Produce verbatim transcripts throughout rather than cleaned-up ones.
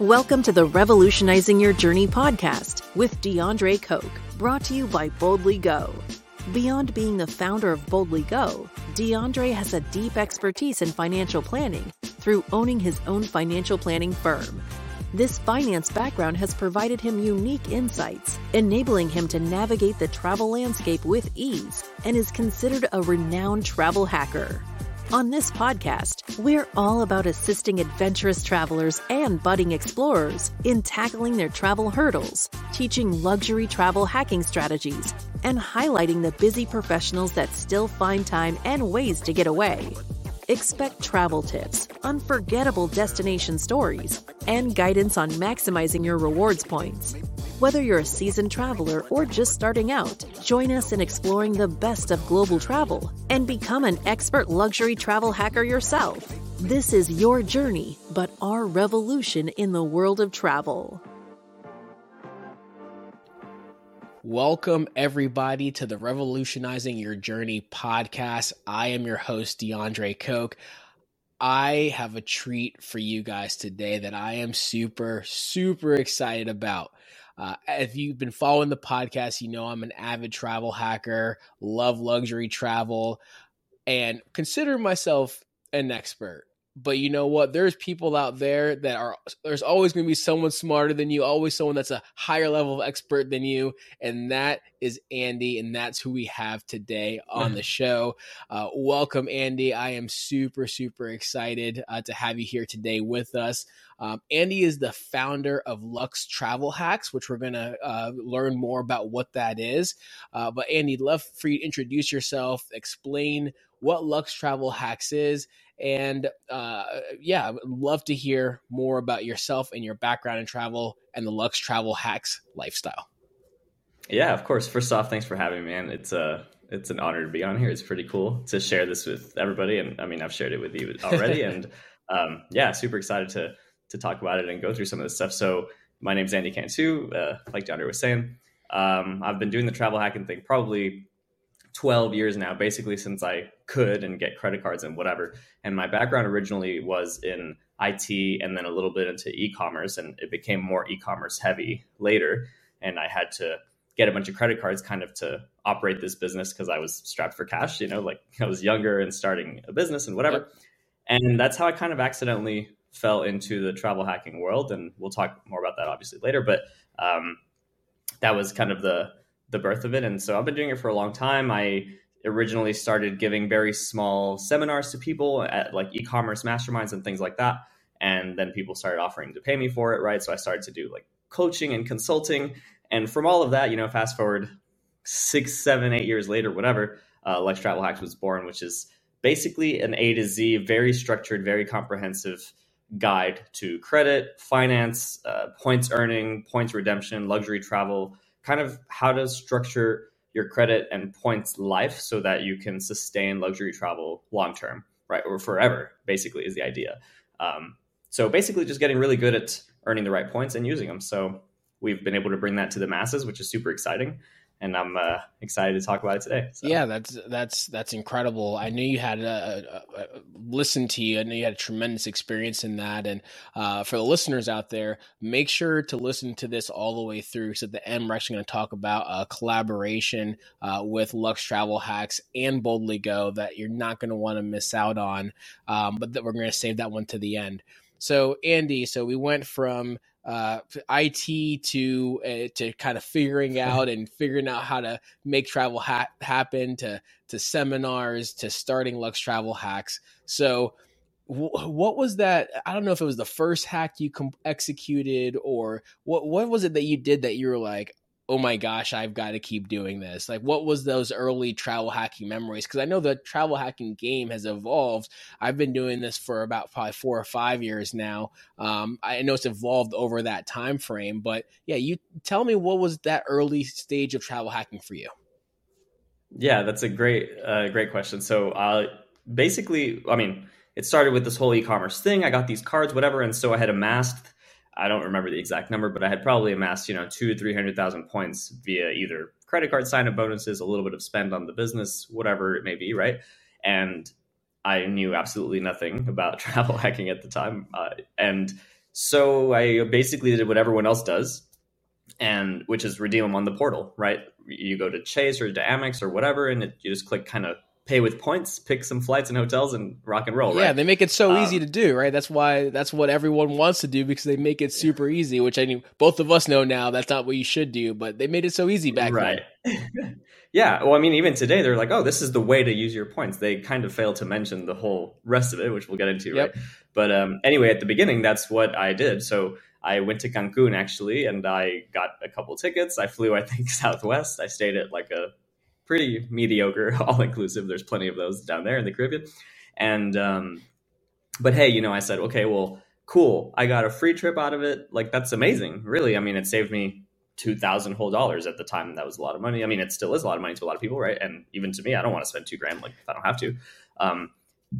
Welcome to the Revolutionizing Your Journey podcast with DeAndre Coke, brought to you by Boldly Go. Beyond being the founder of Boldly Go, DeAndre has a deep expertise in financial planning through owning his own financial planning firm. This finance background has provided him unique insights, enabling him to navigate the travel landscape with ease and is considered a renowned travel hacker. On this podcast, we're all about assisting adventurous travelers and budding explorers in tackling their travel hurdles, teaching luxury travel hacking strategies, and highlighting the busy professionals that still find time and ways to get away. Expect travel tips, unforgettable destination stories, and guidance on maximizing your rewards points. Whether you're a seasoned traveler or just starting out, join us in exploring the best of global travel and become an expert luxury travel hacker yourself. This is your journey, but our revolution in the world of travel. Welcome, everybody, to the Revolutionizing Your Journey podcast. I am your host, DeAndre Coke. I have a treat for you guys today that I am super, super excited about. Uh, if you've been following the podcast, you know I'm an avid travel hacker, love luxury travel, and consider myself an expert. But you know what? There's people out there that are, there's always going to be someone smarter than you, always someone that's a higher level of expert than you. And that is Andy. And that's who we have today on the show. Uh, welcome, Andy. I am super, super excited uh, to have you here today with us. Um, Andy is the founder of Lux Travel Hacks, which we're going to uh, learn more about what that is. Uh, but Andy, love for you to introduce yourself, explain what Lux Travel Hacks is, and uh, yeah, I would love to hear more about yourself and your background in travel and the Lux Travel Hacks lifestyle. Yeah, of course. First off, thanks for having me, man. It's uh, it's an honor to be on here. It's pretty cool to share this with everybody, and I mean, I've shared it with you already, and um, yeah, super excited to to talk about it and go through some of this stuff. So my name's Andy Cantu, uh, like DeAndre was saying. Um, I've been doing the travel hacking thing probably twelve years now, basically since I could and get credit cards and whatever. And my background originally was in I T and then a little bit into e-commerce, and it became more e-commerce heavy later. And I had to get a bunch of credit cards kind of to operate this business because I was strapped for cash, you know, like I was younger and starting a business and whatever. Yep. And that's how I kind of accidentally fell into the travel hacking world. And we'll talk more about that obviously later, but um, that was kind of the the birth of it. And so I've been doing it for a long time. I originally started giving very small seminars to people at like e-commerce masterminds and things like that. And then people started offering to pay me for it, right? So I started to do like coaching and consulting. And from all of that, you know, fast forward six, seven, eight years later, whatever, uh, Lux Travel Hacks was born, which is basically an A to Z, very structured, very comprehensive guide to credit, finance, uh, points earning, points redemption, luxury travel, kind of how to structure your credit and points life so that you can sustain luxury travel long-term, right? Or forever, basically, is the idea. Um, so basically just getting really good at earning the right points and using them. So we've been able to bring that to the masses, which is super exciting. And I'm uh, excited to talk about it today. So. Yeah, that's that's that's incredible. I knew you had a, a, a listened to you. I knew you had a tremendous experience in that. And uh, for the listeners out there, make sure to listen to this all the way through. So at the end, we're actually going to talk about a collaboration uh, with Lux Travel Hacks and Boldly Go that you're not going to want to miss out on. Um, but that we're going to save that one to the end. So Andy, so we went from uh, I T to uh, to kind of figuring out and figuring out how to make travel ha- happen to to seminars to starting Lux Travel Hacks. So w- what was that? I don't know if it was the first hack you com- executed or what what was it that you did that you were like, oh my gosh, I've got to keep doing this. Like, what was those early travel hacking memories? Because I know the travel hacking game has evolved. I've been doing this for about probably four or five years now. Um, I know it's evolved over that time frame, but yeah, you tell me, what was that early stage of travel hacking for you? Yeah, that's a great, uh, great question. So uh, basically, I mean, it started with this whole e-commerce thing. I got these cards, whatever, and so I had amassed, I don't remember the exact number, but I had probably amassed, you know, two to three hundred thousand points via either credit card sign up bonuses, a little bit of spend on the business, whatever it may be, right? And I knew absolutely nothing about travel hacking at the time, uh, and So I basically did what everyone else does, and which is redeem them on the portal, right? You go to Chase or to Amex or whatever, and it, you just click kind of pay with points, pick some flights and hotels, and rock and roll, right? Yeah, they make it so um, easy to do, right? That's why that's what everyone wants to do, because they make it super easy, which I knew both of us know now that's not what you should do, but they made it so easy back right. then. Yeah, well, I mean, even today, they're like, oh, this is the way to use your points. They kind of fail to mention the whole rest of it, which we'll get into, yep. right? But um, anyway, at the beginning, that's what I did. So I went to Cancun, actually, and I got a couple tickets. I flew, I think, Southwest. I stayed at like a pretty mediocre all-inclusive. There's plenty of those down there in the Caribbean. And um, but, hey, you know, I said, okay, well, cool. I got a free trip out of it. Like, that's amazing, really. I mean, it saved me two thousand whole dollars at the time. That was a lot of money. I mean, it still is a lot of money to a lot of people, right? And even to me, I don't want to spend two grand like if I don't have to. Um,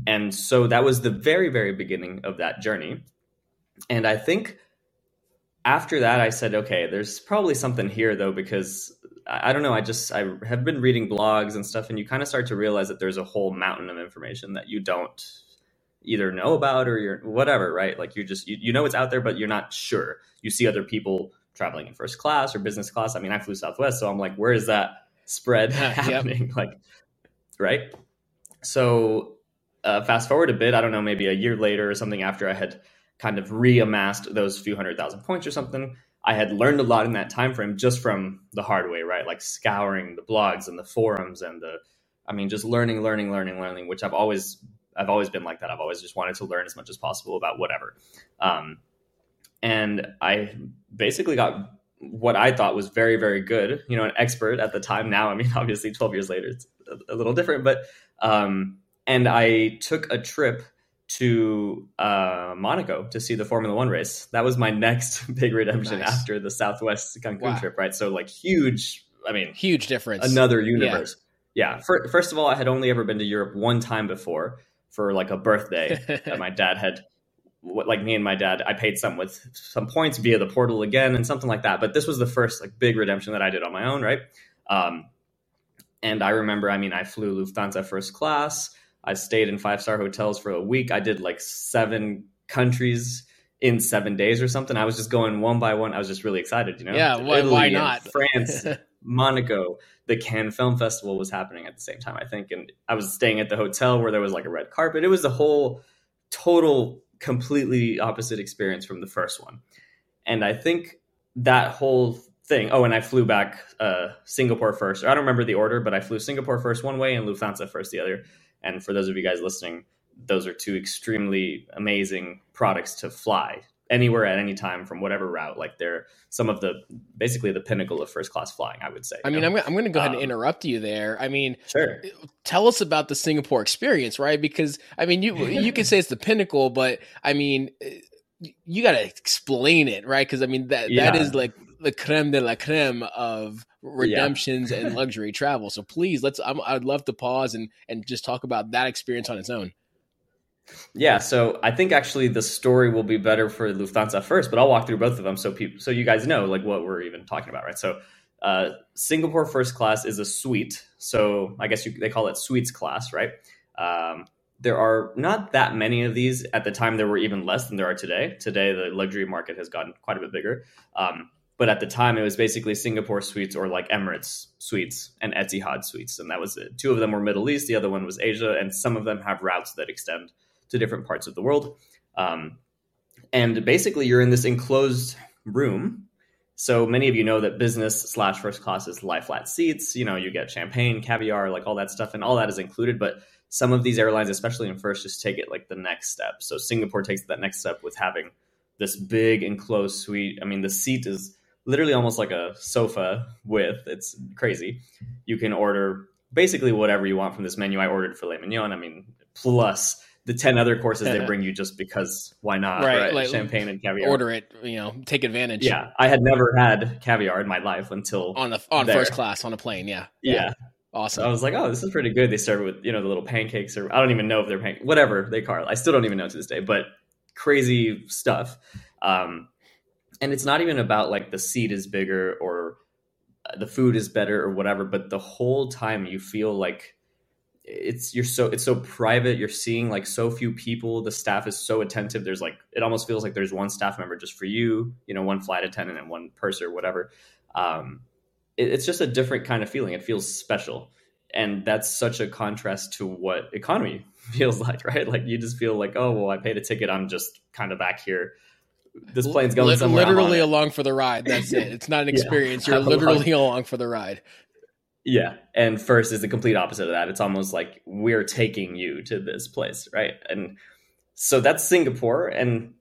and so that was the very, very beginning of that journey. And I think after that, I said, okay, there's probably something here though, because I, I don't know. I just, I have been reading blogs and stuff, and you kind of start to realize that there's a whole mountain of information that you don't either know about or you're whatever, right? Like you're just, you, you know, it's out there, but you're not sure. You see other people traveling in first class or business class. I mean, I flew Southwest, so I'm like, where is that spread yeah, happening? Yep. Like, right? So uh, fast forward a bit, I don't know, maybe a year later or something, after I had kind of reamassed those few hundred thousand points or something, I had learned a lot in that time frame just from the hard way, right? Like scouring the blogs and the forums and the, I mean, just learning, learning, learning, learning, which I've always, I've always been like that. I've always just wanted to learn as much as possible about whatever. Um, And I basically got what I thought was very, very good, you know, an expert at the time. Now, I mean, obviously twelve years later, it's a little different, but, um, and I took a trip to, uh, Monaco to see the Formula One race. That was my next big redemption nice. after the Southwest Cancun wow. trip. Right. So like huge, I mean, huge difference, another universe. Yeah. yeah. First of all, I had only ever been to Europe one time before for like a birthday that my dad had. What, like me and my dad, I paid some with some points via the portal again and something like that. But this was the first like big redemption that I did on my own. Right. Um, and I remember, I mean, I flew Lufthansa first class. I stayed in five star hotels for a week. I did like seven countries in seven days or something. I was just going one by one. I was just really excited, you know? Yeah. Why, Italy, why not? France, Monaco, the Cannes Film Festival was happening at the same time, I think. And I was staying at the hotel where there was like a red carpet. It was a whole total completely opposite experience from the first one. And I think that whole thing, oh, and I flew back uh, Singapore first, or I don't remember the order, but I flew Singapore first one way and Lufthansa first the other. And for those of you guys listening, those are two extremely amazing products to fly anywhere at any time from whatever route. Like they're some of the, basically the pinnacle of first class flying, I would say. I mean, you know? I'm, I'm going to go ahead um, and interrupt you there. I mean, sure. Tell us about the Singapore experience, right? Because I mean, you, you can say it's the pinnacle, but I mean, you got to explain it, right? Cause I mean, that, yeah. that is like the creme de la creme of redemptions yeah. and luxury travel. So please let's, I'm, I'd love to pause and, and just talk about that experience on its own. Yeah, so I think actually the story will be better for Lufthansa first, but I'll walk through both of them so people, so you guys know like what we're even talking about, right? So uh, Singapore first class is a suite, so I guess you, they call it suites class, right? Um, there are not that many of these. At the time, there were even less than there are today. Today, the luxury market has gotten quite a bit bigger, um, but at the time, it was basically Singapore suites or like Emirates suites and Etihad suites, and that was it. Two of them were Middle East, the other one was Asia, and some of them have routes that extend to different parts of the world. Um, and basically you're in this enclosed room. So many of you know that business slash first class is lie flat seats. You know, you get champagne, caviar, like all that stuff, and all that is included. But some of these airlines, especially in first, just take it like the next step. So Singapore takes that next step with having this big enclosed suite. I mean, the seat is literally almost like a sofa width. It's crazy. You can order basically whatever you want from this menu. I ordered filet mignon. I mean, plus the ten other courses they bring you just because why not? Right, right? Like, champagne and caviar. Order it, you know, take advantage. Yeah. I had never had caviar in my life until on the on there. First class on a plane. Yeah. Yeah. yeah. Awesome. So I was like, oh, this is pretty good. They serve with, you know, the little pancakes or I don't even know if they're pancakes, whatever they call it. I still don't even know to this day, but crazy stuff. Um, and it's not even about like the seat is bigger or the food is better or whatever, but the whole time you feel like it's you're so it's so private. You're seeing like so few people. The staff is so attentive. There's like, it almost feels like there's one staff member just for you, you know, one flight attendant and one purser or whatever. Um, it, it's just a different kind of feeling. It feels special. And that's such a contrast to what economy feels like, right? Like you just feel like, oh, well, I paid a ticket. I'm just kind of back here. This plane's going L- somewhere. Literally along for the ride. That's it. It's not an experience. Yeah, You're literally along. along for the ride. Yeah. And first is the complete opposite of that. It's almost like we're taking you to this place, right? And so that's Singapore. And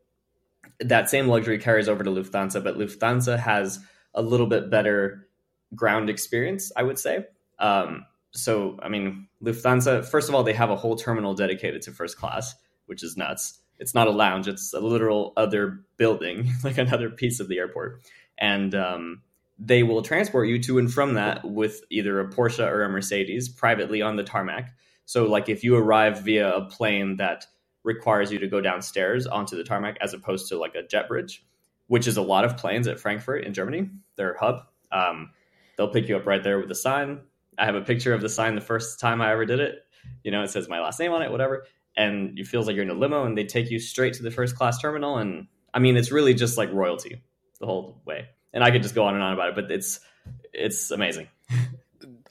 that same luxury carries over to Lufthansa, but Lufthansa has a little bit better ground experience, I would say. Um, so, I mean, Lufthansa, first of all, they have a whole terminal dedicated to first class, which is nuts. It's not a lounge. It's a literal other building, like another piece of the airport. And, um, they will transport you to and from that with either a Porsche or a Mercedes privately on the tarmac. So like if you arrive via a plane that requires you to go downstairs onto the tarmac, as opposed to like a jet bridge, which is a lot of planes at Frankfurt in Germany, their hub, um, they'll pick you up right there with a sign. I have a picture of the sign the first time I ever did it. You know, it says my last name on it, whatever. And it feels like you're in a limo and they take you straight to the first class terminal. And I mean, it's really just like royalty the whole way. And I could just go on and on about it, but it's it's amazing.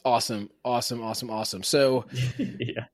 Awesome, awesome, awesome, awesome. So, yeah.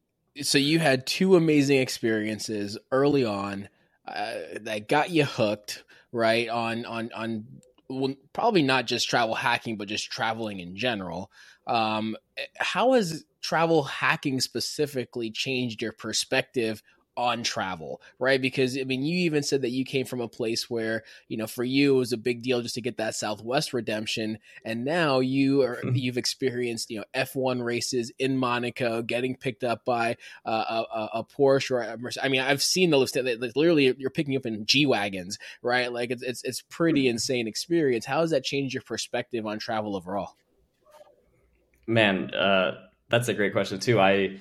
So you had two amazing experiences early on uh, that got you hooked, right? On on on well, probably not just travel hacking, but just traveling in general. Um, how has travel hacking specifically changed your perspective on travel, right? Because I mean, you even said that you came from a place where, you know, for you, it was a big deal just to get that Southwest redemption. And now you are, you've experienced, you know, F one races in Monaco, getting picked up by uh, a, a Porsche or a Mercedes. I mean, I've seen the list that like, literally you're picking up in G-Wagons, right? Like it's, it's, it's pretty insane experience. How has that changed your perspective on travel overall? Man, uh, that's a great question too. I,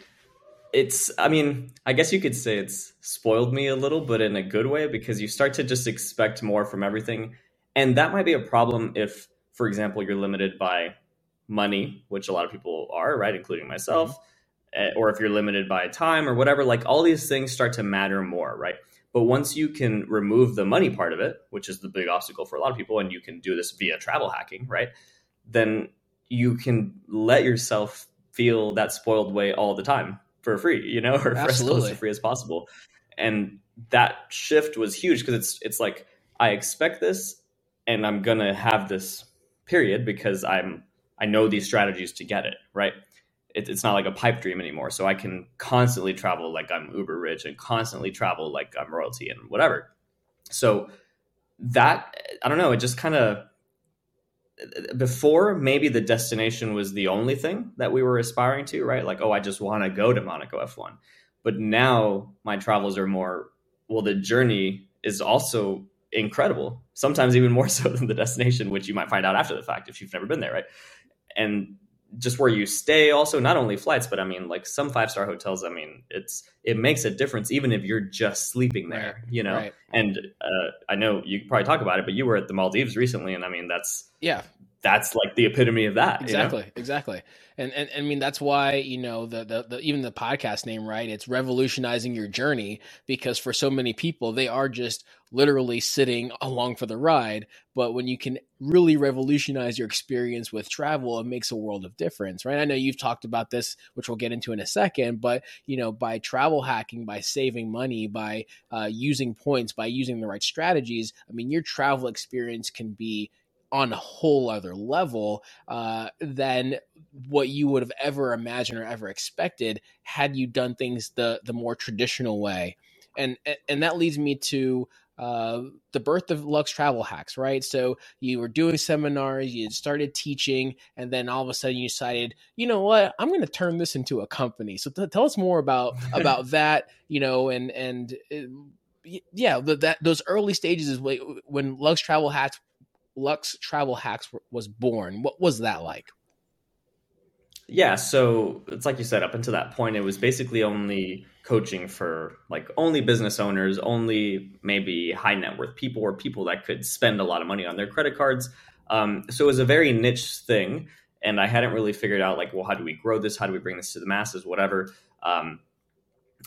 It's, I mean, I guess you could say it's spoiled me a little, but in a good way, because you start to just expect more from everything. And that might be a problem if, for example, you're limited by money, which a lot of people are, right, including myself, mm-hmm. or if you're limited by time or whatever, like all these things start to matter more, right? But once you can remove the money part of it, which is the big obstacle for a lot of people, and you can do this via travel hacking, right, then you can let yourself feel that spoiled way all the time. For free, you know, or for as close to free as possible. And that shift was huge because it's it's like, I expect this and I'm going to have this period because I'm I know these strategies to get it, right? It, it's not like a pipe dream anymore. So I can constantly travel like I'm uber rich and constantly travel like I'm royalty and whatever. So that, I don't know, it just kind of, before maybe the destination was the only thing that we were aspiring to, right? Like, oh, I just want to go to Monaco F one. But now my travels are more, well, the journey is also incredible, sometimes even more so than the destination, which you might find out after the fact if you've never been there, right? And just where you stay also, not only flights, but I mean, like some five-star hotels, I mean, it's it makes a difference even if you're just sleeping there, right, you know? Right. And uh, I know you could probably talk about it, but you were at the Maldives recently, and I mean, that's... Yeah. That's like the epitome of that. Exactly. You know? Exactly. And, and, and I mean, that's why, you know, the, the, the, even the podcast name, right. It's Revolutionizing Your Journey, because for so many people, they are just literally sitting along for the ride. But when you can really revolutionize your experience with travel, it makes a world of difference, right? I know you've talked about this, which we'll get into in a second, but you know, by travel hacking, by saving money, by uh, using points, by using the right strategies, I mean, your travel experience can be on a whole other level uh, than what you would have ever imagined or ever expected had you done things the the more traditional way. And and that leads me to uh, the birth of Lux Travel Hacks, right? So you were doing seminars, you started teaching, and then all of a sudden you decided, you know what, I'm going to turn this into a company. So t- tell us more about about that, you know, and and it, yeah, that those early stages is when Lux Travel Hacks Lux Travel Hacks was born. What was that like? Yeah, so it's like you said, up until that point, it was basically only coaching for like only business owners, only maybe high net worth people or people that could spend a lot of money on their credit cards. Um, so it was a very niche thing. And I hadn't really figured out like, well, how do we grow this? How do we bring this to the masses? Whatever. Um,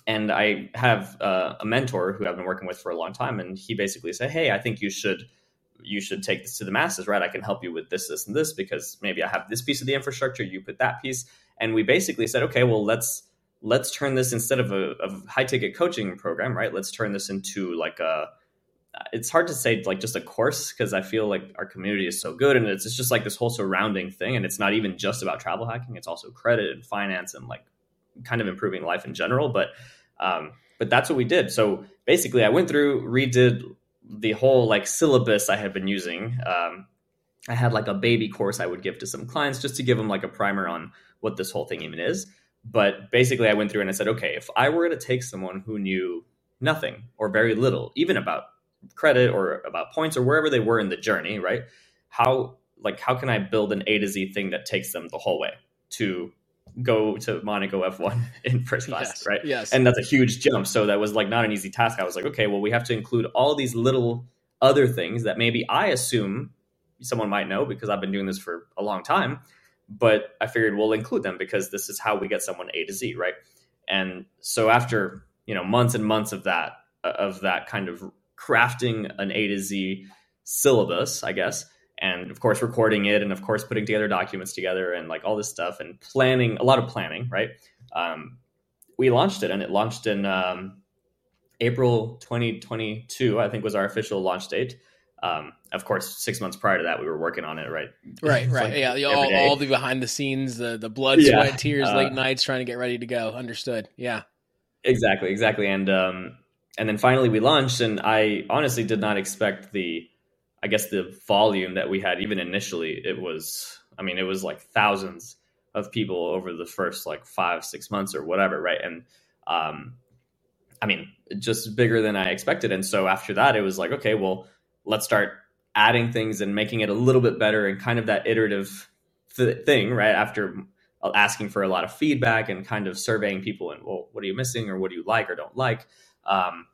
and I have uh, a mentor who I've been working with for a long time. And he basically said, hey, I think you should you should take this to the masses, right? I can help you with this, this, and this, because maybe I have this piece of the infrastructure, you put that piece. And we basically said, okay, well, let's let's turn this, instead of a, a high ticket coaching program, right? Let's turn this into like a, it's hard to say like just a course, because I feel like our community is so good. And it's, it's just like this whole surrounding thing. And it's not even just about travel hacking. It's also credit and finance and like kind of improving life in general. But, um, but that's what we did. So basically I went through, redid the whole like syllabus I had been using. Um, I had like a baby course I would give to some clients just to give them like a primer on what this whole thing even is. But basically I went through and I said, okay, if I were to take someone who knew nothing or very little, even about credit or about points or wherever they were in the journey, right? How, like, how can I build an A to Z thing that takes them the whole way to go to Monaco F one in first class, yes, right? Yes. And that's a huge jump. So that was like not an easy task. I was like, okay, well, we have to include all these little other things that maybe I assume someone might know because I've been doing this for a long time, but I figured we'll include them because this is how we get someone A to Z, right? And so after, you know, months and months of that, of that kind of crafting an A to Z syllabus, I guess, and of course recording it, and of course putting together documents together, and like all this stuff, and planning, a lot of planning, right? Um, we launched it, and it launched in um, April twenty twenty-two, I think was our official launch date. Um, of course, six months prior to that, we were working on it, right? Right, right. Like yeah, all, all the behind the scenes, the the blood, yeah. sweat, tears, uh, late nights, trying to get ready to go. Understood. Yeah. Exactly, exactly. And um, and then finally we launched, and I honestly did not expect the, I guess the volume that we had. Even initially, it was, I mean, it was like thousands of people over the first like five, six months or whatever, right? And um, I mean, just bigger than I expected. And so after that, it was like, okay, well, let's start adding things and making it a little bit better, and kind of that iterative th- thing, right? After asking for a lot of feedback and kind of surveying people and, well, what are you missing, or what do you like or don't like? Um,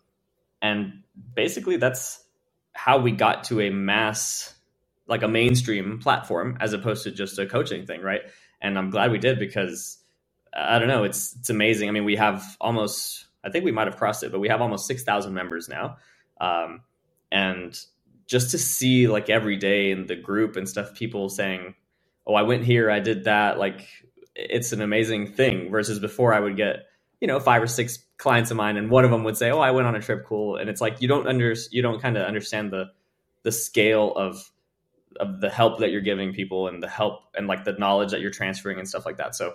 and basically that's how we got to a mass, like a mainstream platform, as opposed to just a coaching thing. Right. And I'm glad we did, because I don't know, it's, it's amazing. I mean, we have almost, I think we might've crossed it, but we have almost six thousand members now. Um, and just to see like every day in the group and stuff, people saying, oh, I went here, I did that. Like, it's an amazing thing, versus before I would get, you know, five or six clients of mine, and one of them would say, oh, I went on a trip. Cool. And it's like, you don't under, you don't kind of understand the, the scale of, of the help that you're giving people, and the help and like the knowledge that you're transferring and stuff like that. So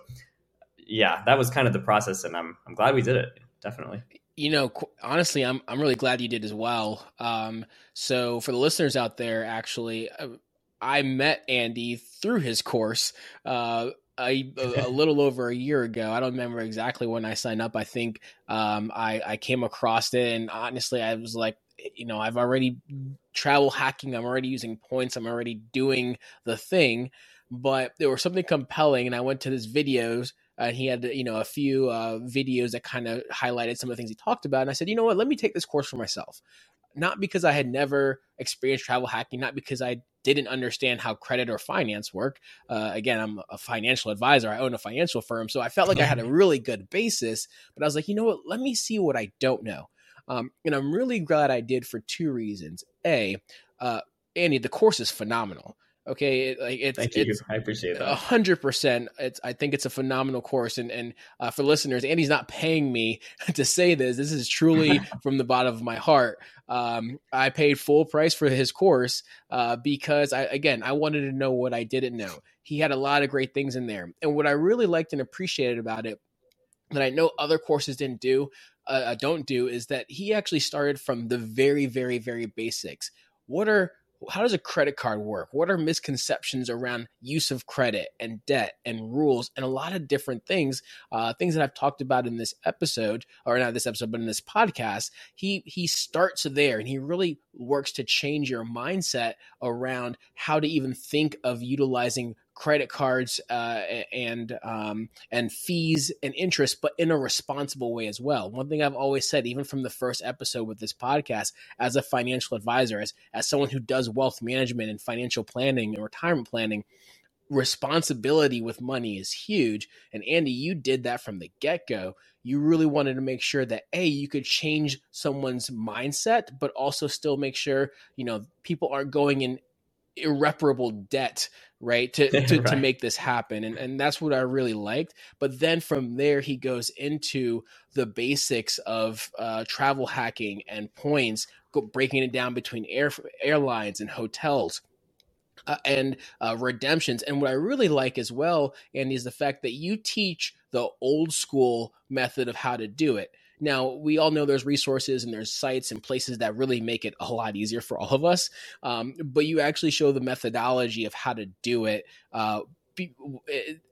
yeah, that was kind of the process, and I'm, I'm glad we did it. Definitely. You know, qu- honestly, I'm, I'm really glad you did as well. Um, so for the listeners out there, actually, I, I met Andy through his course, uh, A, a little over a year ago. I don't remember exactly when I signed up. I think um, I, I came across it, and honestly, I was like, you know, I've already travel hacking. I'm already using points. I'm already doing the thing, but there was something compelling. And I went to his videos, and he had, you know, a few uh, videos that kind of highlighted some of the things he talked about. And I said, you know what, let me take this course for myself. Not because I had never experienced travel hacking, not because I didn't understand how credit or finance work. Uh, again, I'm a financial advisor. I own a financial firm. So I felt like I had a really good basis, but I was like, you know what, let me see what I don't know. Um, and I'm really glad I did for two reasons. A, uh, Andy, the course is phenomenal. Okay. It, like it's, Thank you. It's, I appreciate that. A hundred percent. It's, I think it's a phenomenal course. And, and, uh, for listeners, Andy's not paying me to say this. This is truly from the bottom of my heart. Um, I paid full price for his course, uh, because I, again, I wanted to know what I didn't know. He had a lot of great things in there. And what I really liked and appreciated about it, that I know other courses didn't do, uh, don't do, is that he actually started from the very, very, very basics. What are, How does a credit card work? What are misconceptions around use of credit and debt and rules and a lot of different things, uh, things that I've talked about in this episode, or not this episode, but in this podcast. He he starts there, and he really works to change your mindset around how to even think of utilizing credit cards uh, and um, and fees and interest, but in a responsible way as well. One thing I've always said, even from the first episode with this podcast, as a financial advisor, as, as someone who does wealth management and financial planning and retirement planning, responsibility with money is huge. And Andy, you did that from the get-go. You really wanted to make sure that, A, you could change someone's mindset, but also still make sure, you know, people aren't going in irreparable debt, right, to, to, right. to make this happen. And, and that's what I really liked. But then from there, he goes into the basics of uh, travel hacking and points, go, breaking it down between air, airlines and hotels. Uh, and uh, redemptions. And what I really like as well, Andy, is the fact that you teach the old school method of how to do it. Now, we all know there's resources and there's sites and places that really make it a lot easier for all of us, um, but you actually show the methodology of how to do it uh,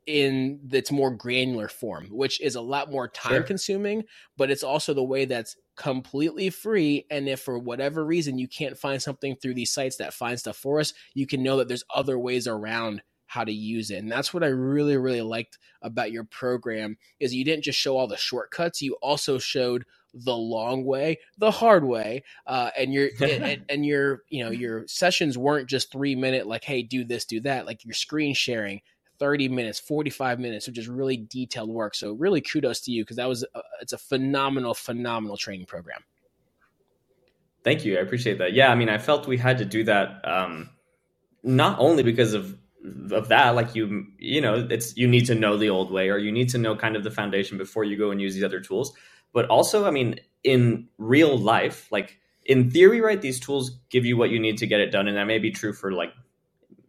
in its more granular form, which is a lot more time sure. consuming, but it's also the way that's completely free. And if for whatever reason you can't find something through these sites that find stuff for us, you can know that there's other ways around how to use it. And that's what I really, really liked about your program, is you didn't just show all the shortcuts. You also showed the long way, the hard way. Uh, and your, and, and your, you know, your sessions weren't just three minute, like, hey, do this, do that. Like your screen sharing, thirty minutes, forty-five minutes of just really detailed work. So really kudos to you, because that was a, it's a phenomenal, phenomenal training program. Thank you. I appreciate that. Yeah, I mean, I felt we had to do that um, not only because of of that, like you, you know, it's you need to know the old way, or you need to know kind of the foundation before you go and use these other tools. But also, I mean, in real life, like in theory, right, these tools give you what you need to get it done. And that may be true for like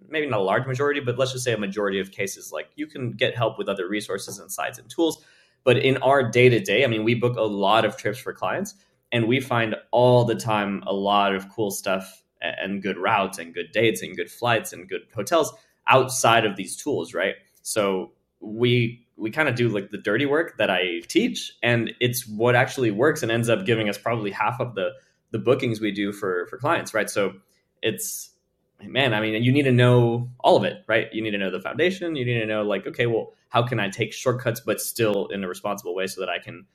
maybe not a large majority, but let's just say a majority of cases, like you can get help with other resources and sites and tools. But in our day to day, I mean, we book a lot of trips for clients, and we find all the time a lot of cool stuff and good routes and good dates and good flights and good hotels outside of these tools. Right. So we, we kind of do like the dirty work that I teach, and it's what actually works and ends up giving us probably half of the, the bookings we do for, for clients. Right. So it's, man, I mean, you need to know all of it, right? You need to know the foundation. You need to know, like, okay, well, how can I take shortcuts, but still in a responsible way so that I can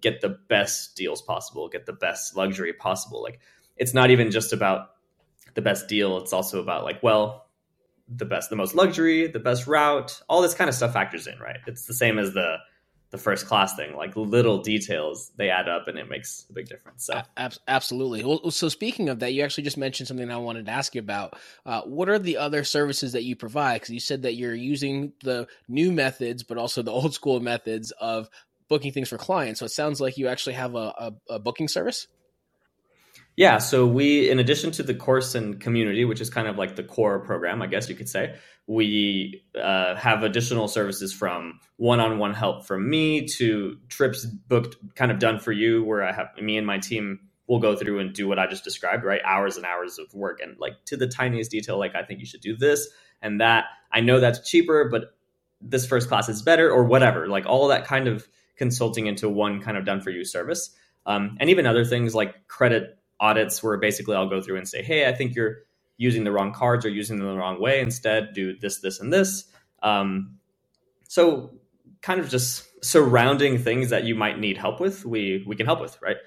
get the best deals possible, get the best luxury possible. Like, it's not even just about the best deal. It's also about like, well, the best, the most luxury, the best route, all this kind of stuff factors in, right? It's the same as the the first class thing, like little details, they add up and it makes a big difference. So absolutely. Well, so speaking of that, you actually just mentioned something I wanted to ask you about. Uh, what are the other services that you provide? Because you said that you're using the new methods, but also the old school methods of booking things for clients. So it sounds like you actually have a, a, a booking service. Yeah. So we, in addition to the course and community, which is kind of like the core program, I guess you could say, we uh, have additional services, from one-on-one help from me to trips booked, kind of done for you, where I have me and my team will go through and do what I just described, right? Hours and hours of work, and like to the tiniest detail, like I think you should do this and that. I know that's cheaper, but this first class is better, or whatever, like all that kind of consulting into one kind of done for you service. Um, and even other things like credit audits, where basically I'll go through and say, hey, I think you're using the wrong cards or using them the wrong way. Instead, do this, this, and this. Um, so kind of just surrounding things that you might need help with, we we can help with, right?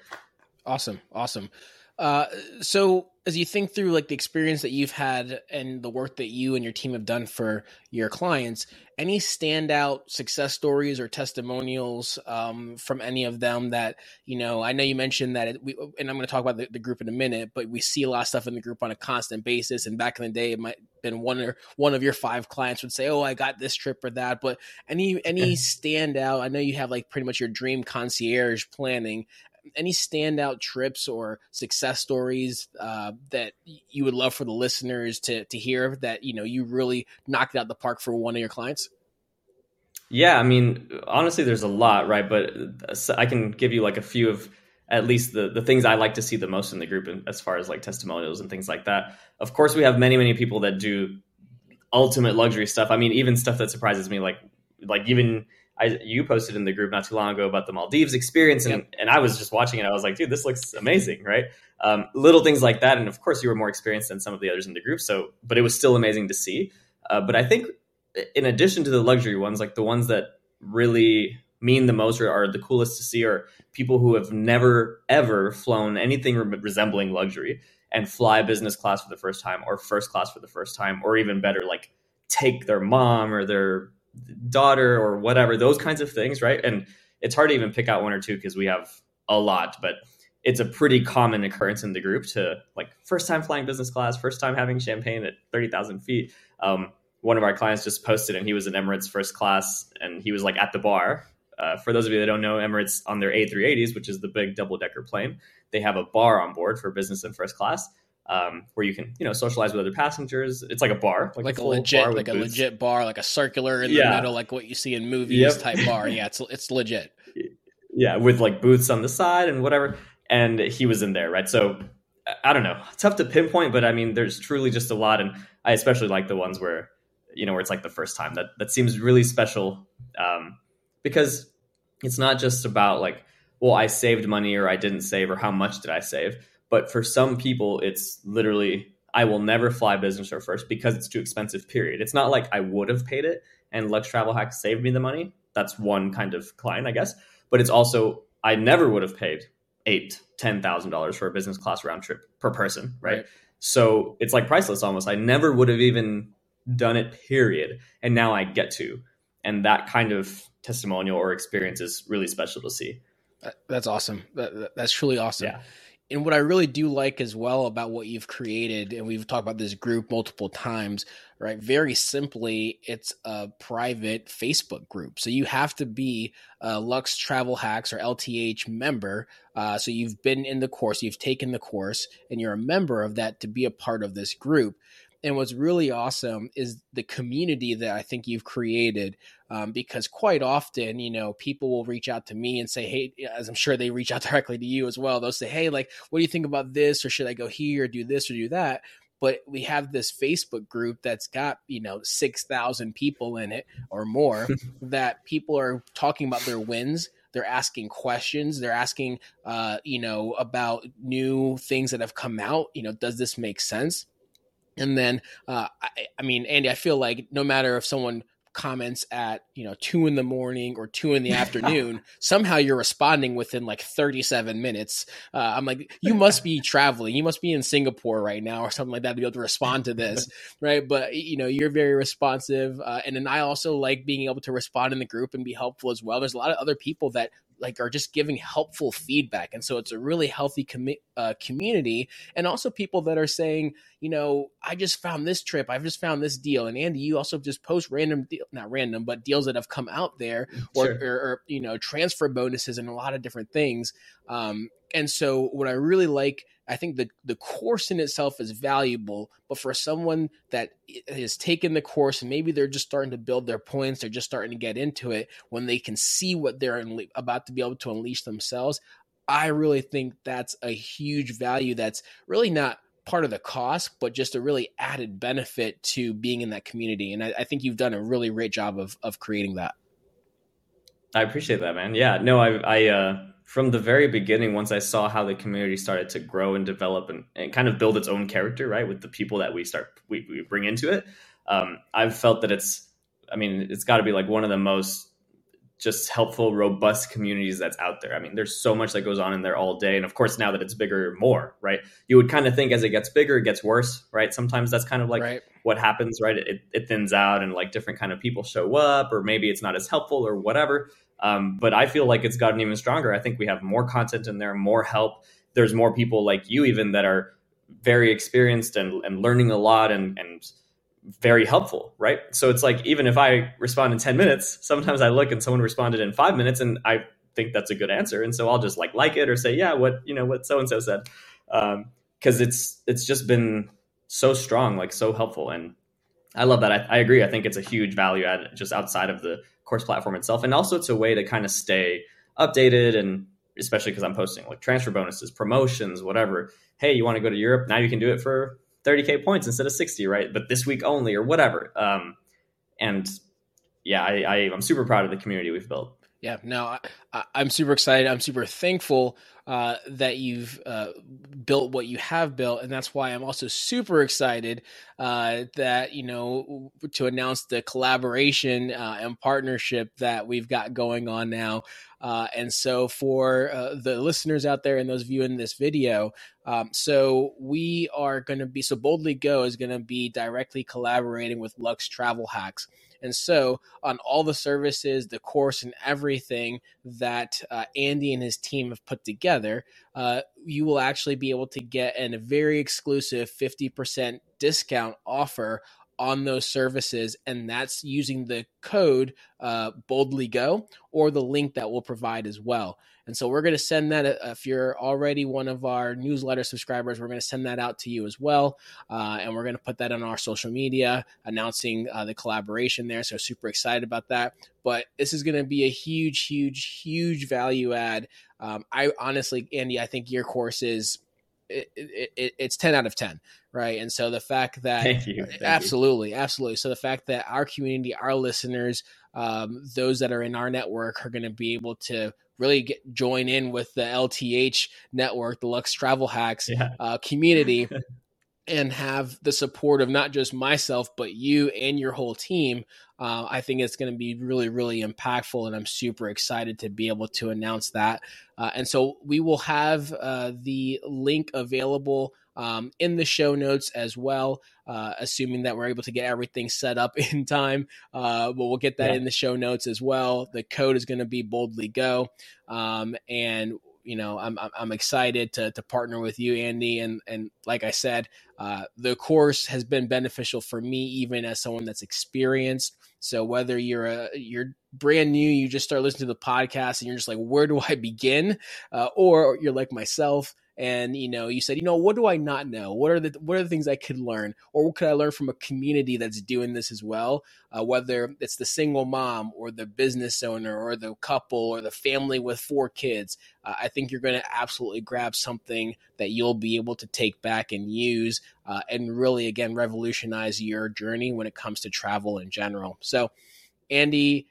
Awesome. Awesome. Uh, so as you think through like the experience that you've had and the work that you and your team have done for your clients, any standout success stories or testimonials um, from any of them that, you know, I know you mentioned that, it, we, and I'm going to talk about the, the group in a minute, but we see a lot of stuff in the group on a constant basis. And back in the day, it might have been one or one of your five clients would say, oh, I got this trip or that, but any, any standout, I know you have like pretty much your dream concierge planning. Any standout trips or success stories uh, that you would love for the listeners to to hear that, you know, you really knocked out the park for one of your clients? Yeah, I mean, honestly, there's a lot, right? But I can give you like a few of at least the, the things I like to see the most in the group, as far as like testimonials and things like that. Of course, we have many, many people that do ultimate luxury stuff. I mean, even stuff that surprises me, like like even... I, you posted in the group not too long ago about the Maldives experience. And, yep. and I was just watching it. I was like, dude, this looks amazing, right? Um, little things like that. And of course, you were more experienced than some of the others in the group. So, but it was still amazing to see. Uh, but I think in addition to the luxury ones, like the ones that really mean the most or are the coolest to see are people who have never, ever flown anything resembling luxury and fly business class for the first time, or first class for the first time, or even better, like take their mom or their daughter or whatever, those kinds of things, right? And it's hard to even pick out one or two because we have a lot, but it's a pretty common occurrence in the group to, like, first time flying business class, first time having champagne at thirty thousand feet. Um, one of our clients just posted, and he was in Emirates first class, and he was like at the bar. Uh, for those of you that don't know, Emirates on their A three eighties, which is the big double decker plane, they have a bar on board for business and first class, um, where you can, you know, socialize with other passengers. It's like a bar, like, like a, a legit, bar like a booths. legit bar, like a circular in yeah. the middle, like what you see in movies yep. type bar. Yeah. It's, it's legit. Yeah. With like booths on the side and whatever. And he was in there, right? So I don't know, tough to pinpoint, but I mean, there's truly just a lot. And I especially like the ones where, you know, where it's like the first time. That, that seems really special, um, because it's not just about like, well, I saved money or I didn't save or how much did I save. But for some people, it's literally, I will never fly business or first because it's too expensive, period. It's not like I would have paid it and Lux Travel Hacks saved me the money. That's one kind of client, I guess. But it's also, I never would have paid eight, ten thousand dollars for a business class round trip per person, right? right? So it's like priceless almost. I never would have even done it, period. And now I get to. And that kind of testimonial or experience is really special to see. That's awesome. That, that's truly awesome. Yeah. And what I really do like as well about what you've created, and we've talked about this group multiple times, right? Very simply, it's a private Facebook group. So you have to be a Lux Travel Hacks or L T H member. Uh, so you've been in the course, you've taken the course, and you're a member of that to be a part of this group. And what's really awesome is the community that I think you've created, um, because quite often, you know, people will reach out to me and say, hey, as I'm sure they reach out directly to you as well. They'll say, hey, like, what do you think about this? Or should I go here or do this or do that? But we have this Facebook group that's got, you know, six thousand people in it or more that people are talking about their wins. They're asking questions. They're asking, uh, you know, about new things that have come out. You know, does this make sense? And then, uh, I, I mean, Andy, I feel like no matter if someone comments at, you know, two in the morning or two in the afternoon, somehow you're responding within like thirty-seven minutes. Uh, I'm like, you must be traveling. You must be in Singapore right now or something like that to be able to respond to this. Right. But, you know, you're very responsive. Uh, and then I also like being able to respond in the group and be helpful as well. There's a lot of other people that like are just giving helpful feedback. And so it's a really healthy com- uh, community. And also people that are saying, you know, I just found this trip. I've just found this deal. And Andy, you also just post random, de- not random, but deals that have come out there or, sure. or, or, you know, transfer bonuses and a lot of different things. Um, and so what I really like, I think the, the course in itself is valuable, but for someone that has taken the course and maybe they're just starting to build their points, they're just starting to get into it, when they can see what they're unle- about to be able to unleash themselves, I really think that's a huge value that's really not part of the cost, but just a really added benefit to being in that community. And I, I think you've done a really great job of of creating that. I appreciate that, man. Yeah, no, I, I, uh, from the very beginning, once I saw how the community started to grow and develop and, and kind of build its own character, right, with the people that we start, we, we bring into it, um, I've felt that it's, I mean, it's got to be like one of the most just helpful, robust communities that's out there. I mean, there's so much that goes on in there all day. And of course, now that it's bigger, more, right, you would kind of think as it gets bigger, it gets worse, right? Sometimes that's kind of like right. what happens, right? It, it thins out and like different kind of people show up, or maybe it's not as helpful or whatever. Um, but I feel like it's gotten even stronger. I think we have more content in there, more help. There's more people like you even that are very experienced and, and learning a lot and, and very helpful, right? So it's like, even if I respond in ten minutes, sometimes I look and someone responded in five minutes and I think that's a good answer. And so I'll just like, like it or say, yeah, what, you know, what so-and-so said. Um, cause it's, it's just been so strong, like so helpful. And I love that. I, I agree. I think it's a huge value add just outside of the course platform itself. And also it's a way to kind of stay updated, and especially because I'm posting like transfer bonuses, promotions, whatever. Hey, you want to go to Europe? Now you can do it for thirty K points instead of sixty, right? But this week only or whatever. Um, and yeah, I, I, I'm super proud of the community we've built. Yeah, no, I, I, I'm super excited. I'm super thankful uh, that you've uh, built what you have built. And that's why I'm also super excited uh, that, you know, to announce the collaboration uh, and partnership that we've got going on now. Uh, and so for uh, the listeners out there and those viewing this video, um, so we are going to be, so Boldly Go is going to be directly collaborating with Lux Travel Hacks. And so on all the services, the course and everything that uh, Andy and his team have put together, uh, you will actually be able to get a very exclusive fifty percent discount offer on those services. And that's using the code uh, Boldly Go or the link that we'll provide as well. And so we're going to send that, if you're already one of our newsletter subscribers, we're going to send that out to you as well. Uh, and we're going to put that on our social media, announcing uh, the collaboration there. So super excited about that. But this is going to be a huge, huge, huge value add. Um, I honestly, Andy, I think your course is It, it, it, it's ten out of ten, right? And so the fact that thank you, thank absolutely, you. absolutely. So the fact that our community, our listeners, um, those that are in our network are going to be able to really get, join in with the L T H network, the Lux Travel Hacks yeah. uh, community, and have the support of not just myself, but you and your whole team. Uh, I think it's going to be really, really impactful, and I'm super excited to be able to announce that. Uh, and so we will have uh, the link available um, in the show notes as well, uh, assuming that we're able to get everything set up in time. Uh, but we'll get that yeah. in the show notes as well. The code is going to be Boldly Go, um, and you know, I'm I'm excited to to partner with you, Andy, and and like I said, uh, the course has been beneficial for me, even as someone that's experienced. So whether you're a you're brand new, you just start listening to the podcast, and you're just like, where do I begin? Uh, or you're like myself, and you know, you said, you know, what do I not know? What are the what are the things I could learn, or what could I learn from a community that's doing this as well? Uh, whether it's the single mom, or the business owner, or the couple, or the family with four kids, uh, I think you're going to absolutely grab something that you'll be able to take back and use, uh, and really again revolutionize your journey when it comes to travel in general. So, Andy,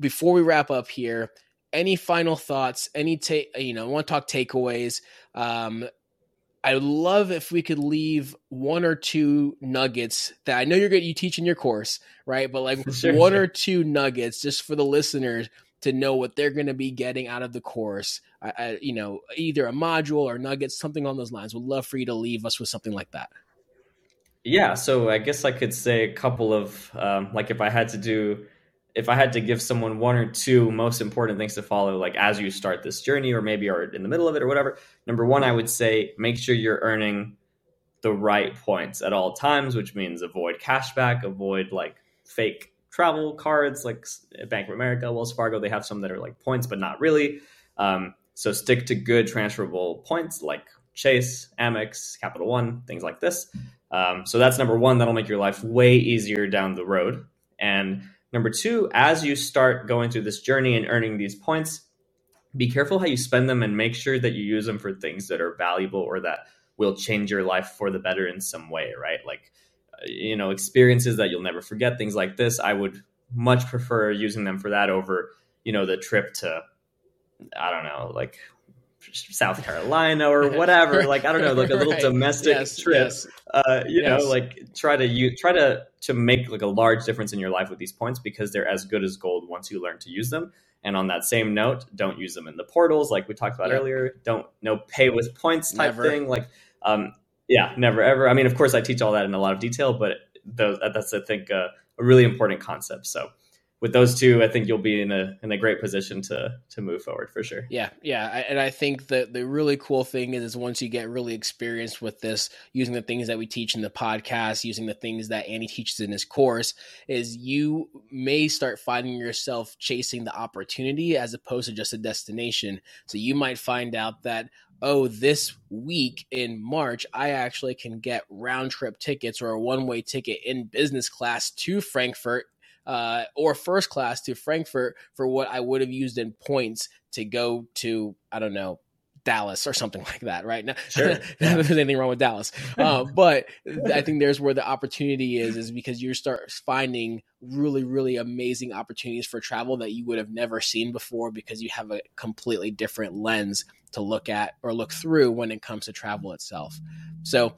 before we wrap up here, any final thoughts, any take, you know, I want to talk takeaways. Um, I would love if we could leave one or two nuggets that I know you're going to, you teach in your course, right? But like sure, one sure. or two nuggets just for the listeners to know what they're going to be getting out of the course. I, I, you know, either a module or nuggets, something on those lines. Would love for you to leave us with something like that. Yeah. So I guess I could say a couple of, um, like if I had to do, if I had to give someone one or two most important things to follow, like as you start this journey, or maybe are in the middle of it or whatever, number one, I would say, make sure you're earning the right points at all times, which means avoid cashback, avoid like fake travel cards, like Bank of America, Wells Fargo, they have some that are like points, but not really. Um, so stick to good transferable points like Chase, Amex, Capital One, things like this. Um, so that's number one, that'll make your life way easier down the road. And number two, as you start going through this journey and earning these points, be careful how you spend them and make sure that you use them for things that are valuable or that will change your life for the better in some way, right? Like, you know, experiences that you'll never forget, things like this. I would much prefer using them for that over, you know, the trip to, I don't know, like South Carolina or whatever, like, I don't know, like a little right. domestic yes, trip, yes. Uh, you yes. know, like try to you try to, to make like a large difference in your life with these points, because they're as good as gold once you learn to use them. And on that same note, don't use them in the portals. Like we talked about yeah. earlier, don't no pay with points type never. thing. Like, um, yeah, never, ever. I mean, of course I teach all that in a lot of detail, but those, that's, I think uh, a really important concept. So with those two, I think you'll be in a in a great position to to move forward for sure. Yeah, yeah, and I think that the really cool thing is, is once you get really experienced with this, using the things that we teach in the podcast, using the things that Andy teaches in his course, is you may start finding yourself chasing the opportunity as opposed to just a destination. So you might find out that, oh, this week in March, I actually can get round trip tickets or a one way ticket in business class to Frankfurt, Uh, or first class to Frankfurt for what I would have used in points to go to, I don't know, Dallas or something like that, right? Now, sure. Not that there's anything wrong with Dallas. Uh, but I think there's where the opportunity is, is because you start finding really, really amazing opportunities for travel that you would have never seen before, because you have a completely different lens to look at or look through when it comes to travel itself. So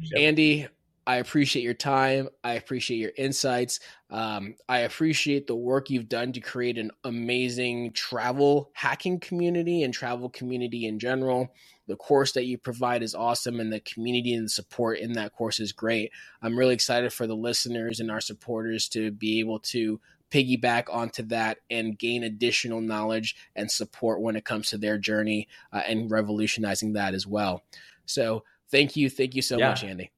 yep. Andy, I appreciate your time. I appreciate your insights. Um, I appreciate the work you've done to create an amazing travel hacking community and travel community in general. The course that you provide is awesome, and the community and the support in that course is great. I'm really excited for the listeners and our supporters to be able to piggyback onto that and gain additional knowledge and support when it comes to their journey uh, and revolutionizing that as well. So thank you. Thank you so yeah. much, Andy.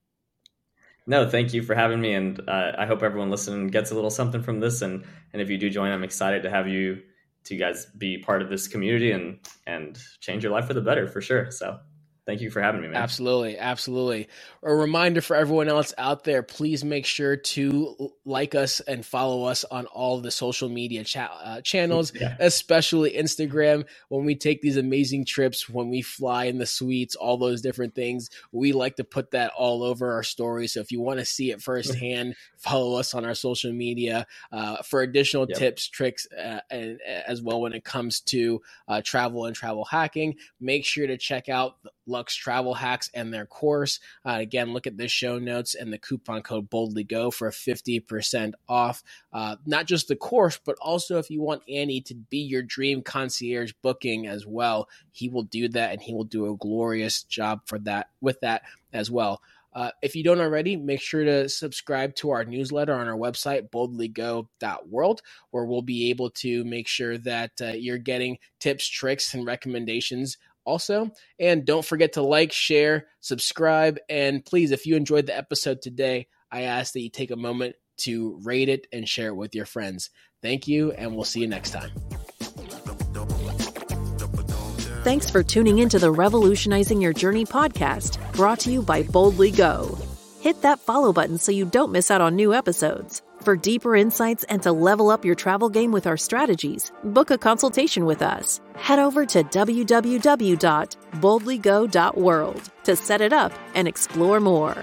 No, thank you for having me. And uh, I hope everyone listening gets a little something from this. And and if you do join, I'm excited to have you to you guys be part of this community and, and change your life for the better, for sure. So thank you for having me, man. Absolutely. Absolutely. A reminder for everyone else out there, please make sure to like us and follow us on all the social media cha- uh, channels, yeah. especially Instagram. When we take these amazing trips, when we fly in the suites, all those different things, we like to put that all over our story. So if you want to see it firsthand, follow us on our social media uh, for additional yep. tips, tricks, uh, and as well when it comes to uh, travel and travel hacking. Make sure to check out the Lux Travel Hacks and their course. Uh, again, look at the show notes and the coupon code Boldly Go for fifty percent off. Uh, not just the course, but also if you want Andy to be your dream concierge booking as well, he will do that, and he will do a glorious job for that with that as well. Uh, if you don't already, make sure to subscribe to our newsletter on our website, boldly go dot world, where we'll be able to make sure that uh, you're getting tips, tricks, and recommendations also. And don't forget to like, share, subscribe. And please, if you enjoyed the episode today, I ask that you take a moment to rate it and share it with your friends. Thank you, and we'll see you next time. Thanks for tuning into the Revolutionizing Your Journey podcast, brought to you by Boldly Go. Hit that follow button so you don't miss out on new episodes. For deeper insights and to level up your travel game with our strategies, book a consultation with us. Head over to w w w dot boldly go dot world to set it up and explore more.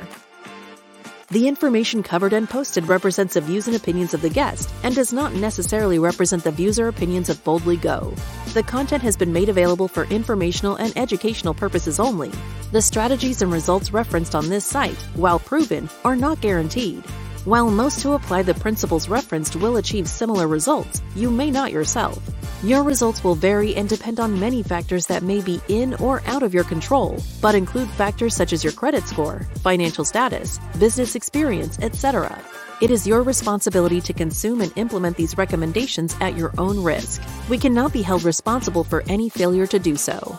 The information covered and posted represents the views and opinions of the guest and does not necessarily represent the views or opinions of Boldly Go. The content has been made available for informational and educational purposes only. The strategies and results referenced on this site, while proven, are not guaranteed. While most who apply the principles referenced will achieve similar results, you may not yourself. Your results will vary and depend on many factors that may be in or out of your control, but include factors such as your credit score, financial status, business experience, et cetera. It is your responsibility to consume and implement these recommendations at your own risk. We cannot be held responsible for any failure to do so.